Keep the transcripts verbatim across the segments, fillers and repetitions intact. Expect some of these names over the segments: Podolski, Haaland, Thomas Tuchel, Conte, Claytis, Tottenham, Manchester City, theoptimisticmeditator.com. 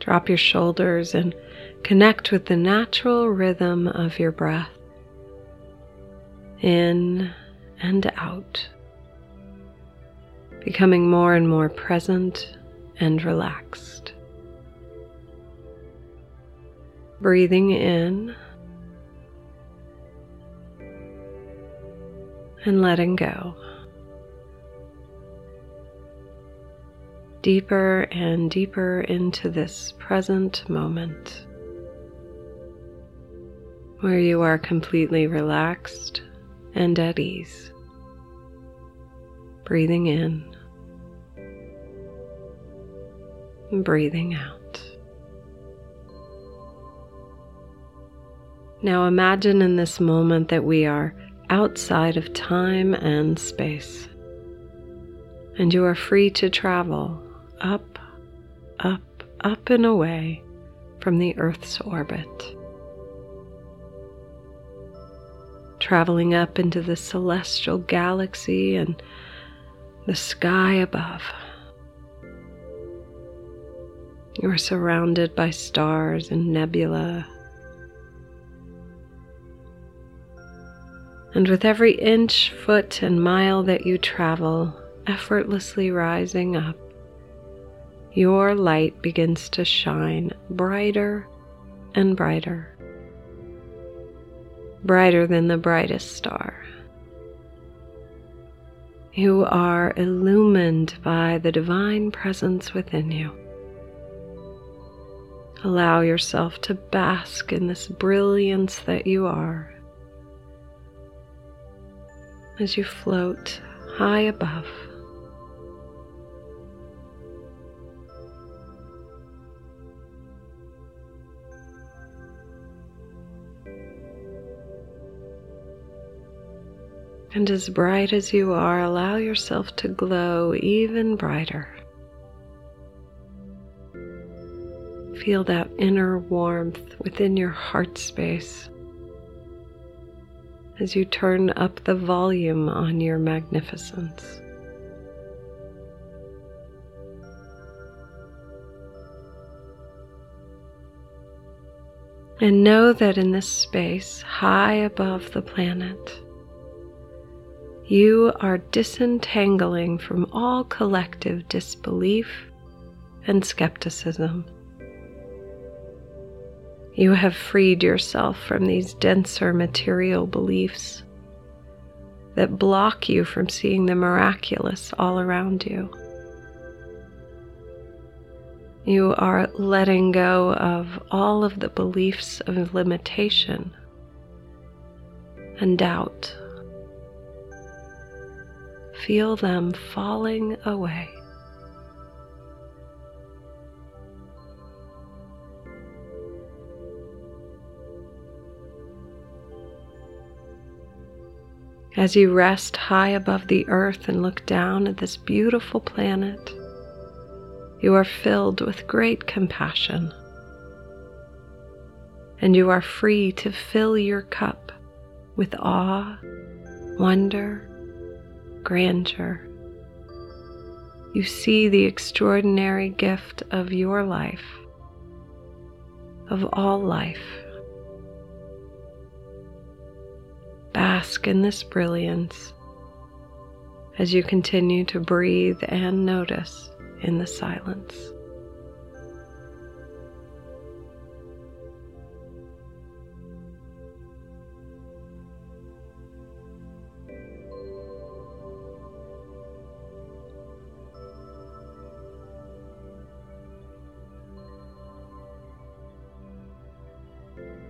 Drop your shoulders and connect with the natural rhythm of your breath, in and out, becoming more and more present and relaxed. Breathing in and letting go. Deeper and deeper into this present moment, where you are completely relaxed and at ease. Breathing in, and breathing out. Now imagine in this moment that we are outside of time and space, and you are free to travel up, up, up and away from the Earth's orbit, traveling up into the celestial galaxy and the sky above. You are surrounded by stars and nebula, and with every inch, foot, and mile that you travel, effortlessly rising up, your light begins to shine brighter and brighter, brighter than the brightest star. You are illumined by the divine presence within you. Allow yourself to bask in this brilliance that you are as you float high above. And as bright as you are, allow yourself to glow even brighter. Feel that inner warmth within your heart space as you turn up the volume on your magnificence. And know that in this space, high above the planet, you are disentangling from all collective disbelief and skepticism. You have freed yourself from these denser material beliefs that block you from seeing the miraculous all around you. You are letting go of all of the beliefs of limitation and doubt. Feel them falling away. As you rest high above the earth and look down at this beautiful planet, you are filled with great compassion, and you are free to fill your cup with awe, wonder, grandeur. You see the extraordinary gift of your life, of all life. Bask in this brilliance as you continue to breathe and notice in the silence.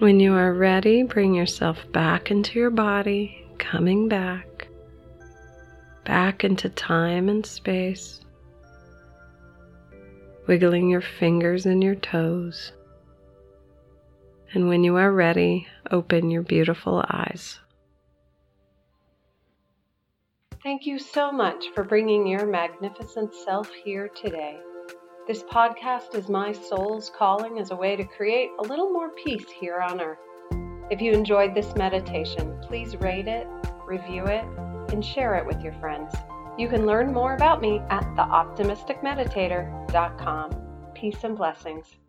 When you are ready, bring yourself back into your body, coming back, back into time and space, wiggling your fingers and your toes. And when you are ready, open your beautiful eyes. Thank you so much for bringing your magnificent self here today. This podcast is my soul's calling as a way to create a little more peace here on earth. If you enjoyed this meditation, please rate it, review it, and share it with your friends. You can learn more about me at the optimistic meditator dot com. Peace and blessings.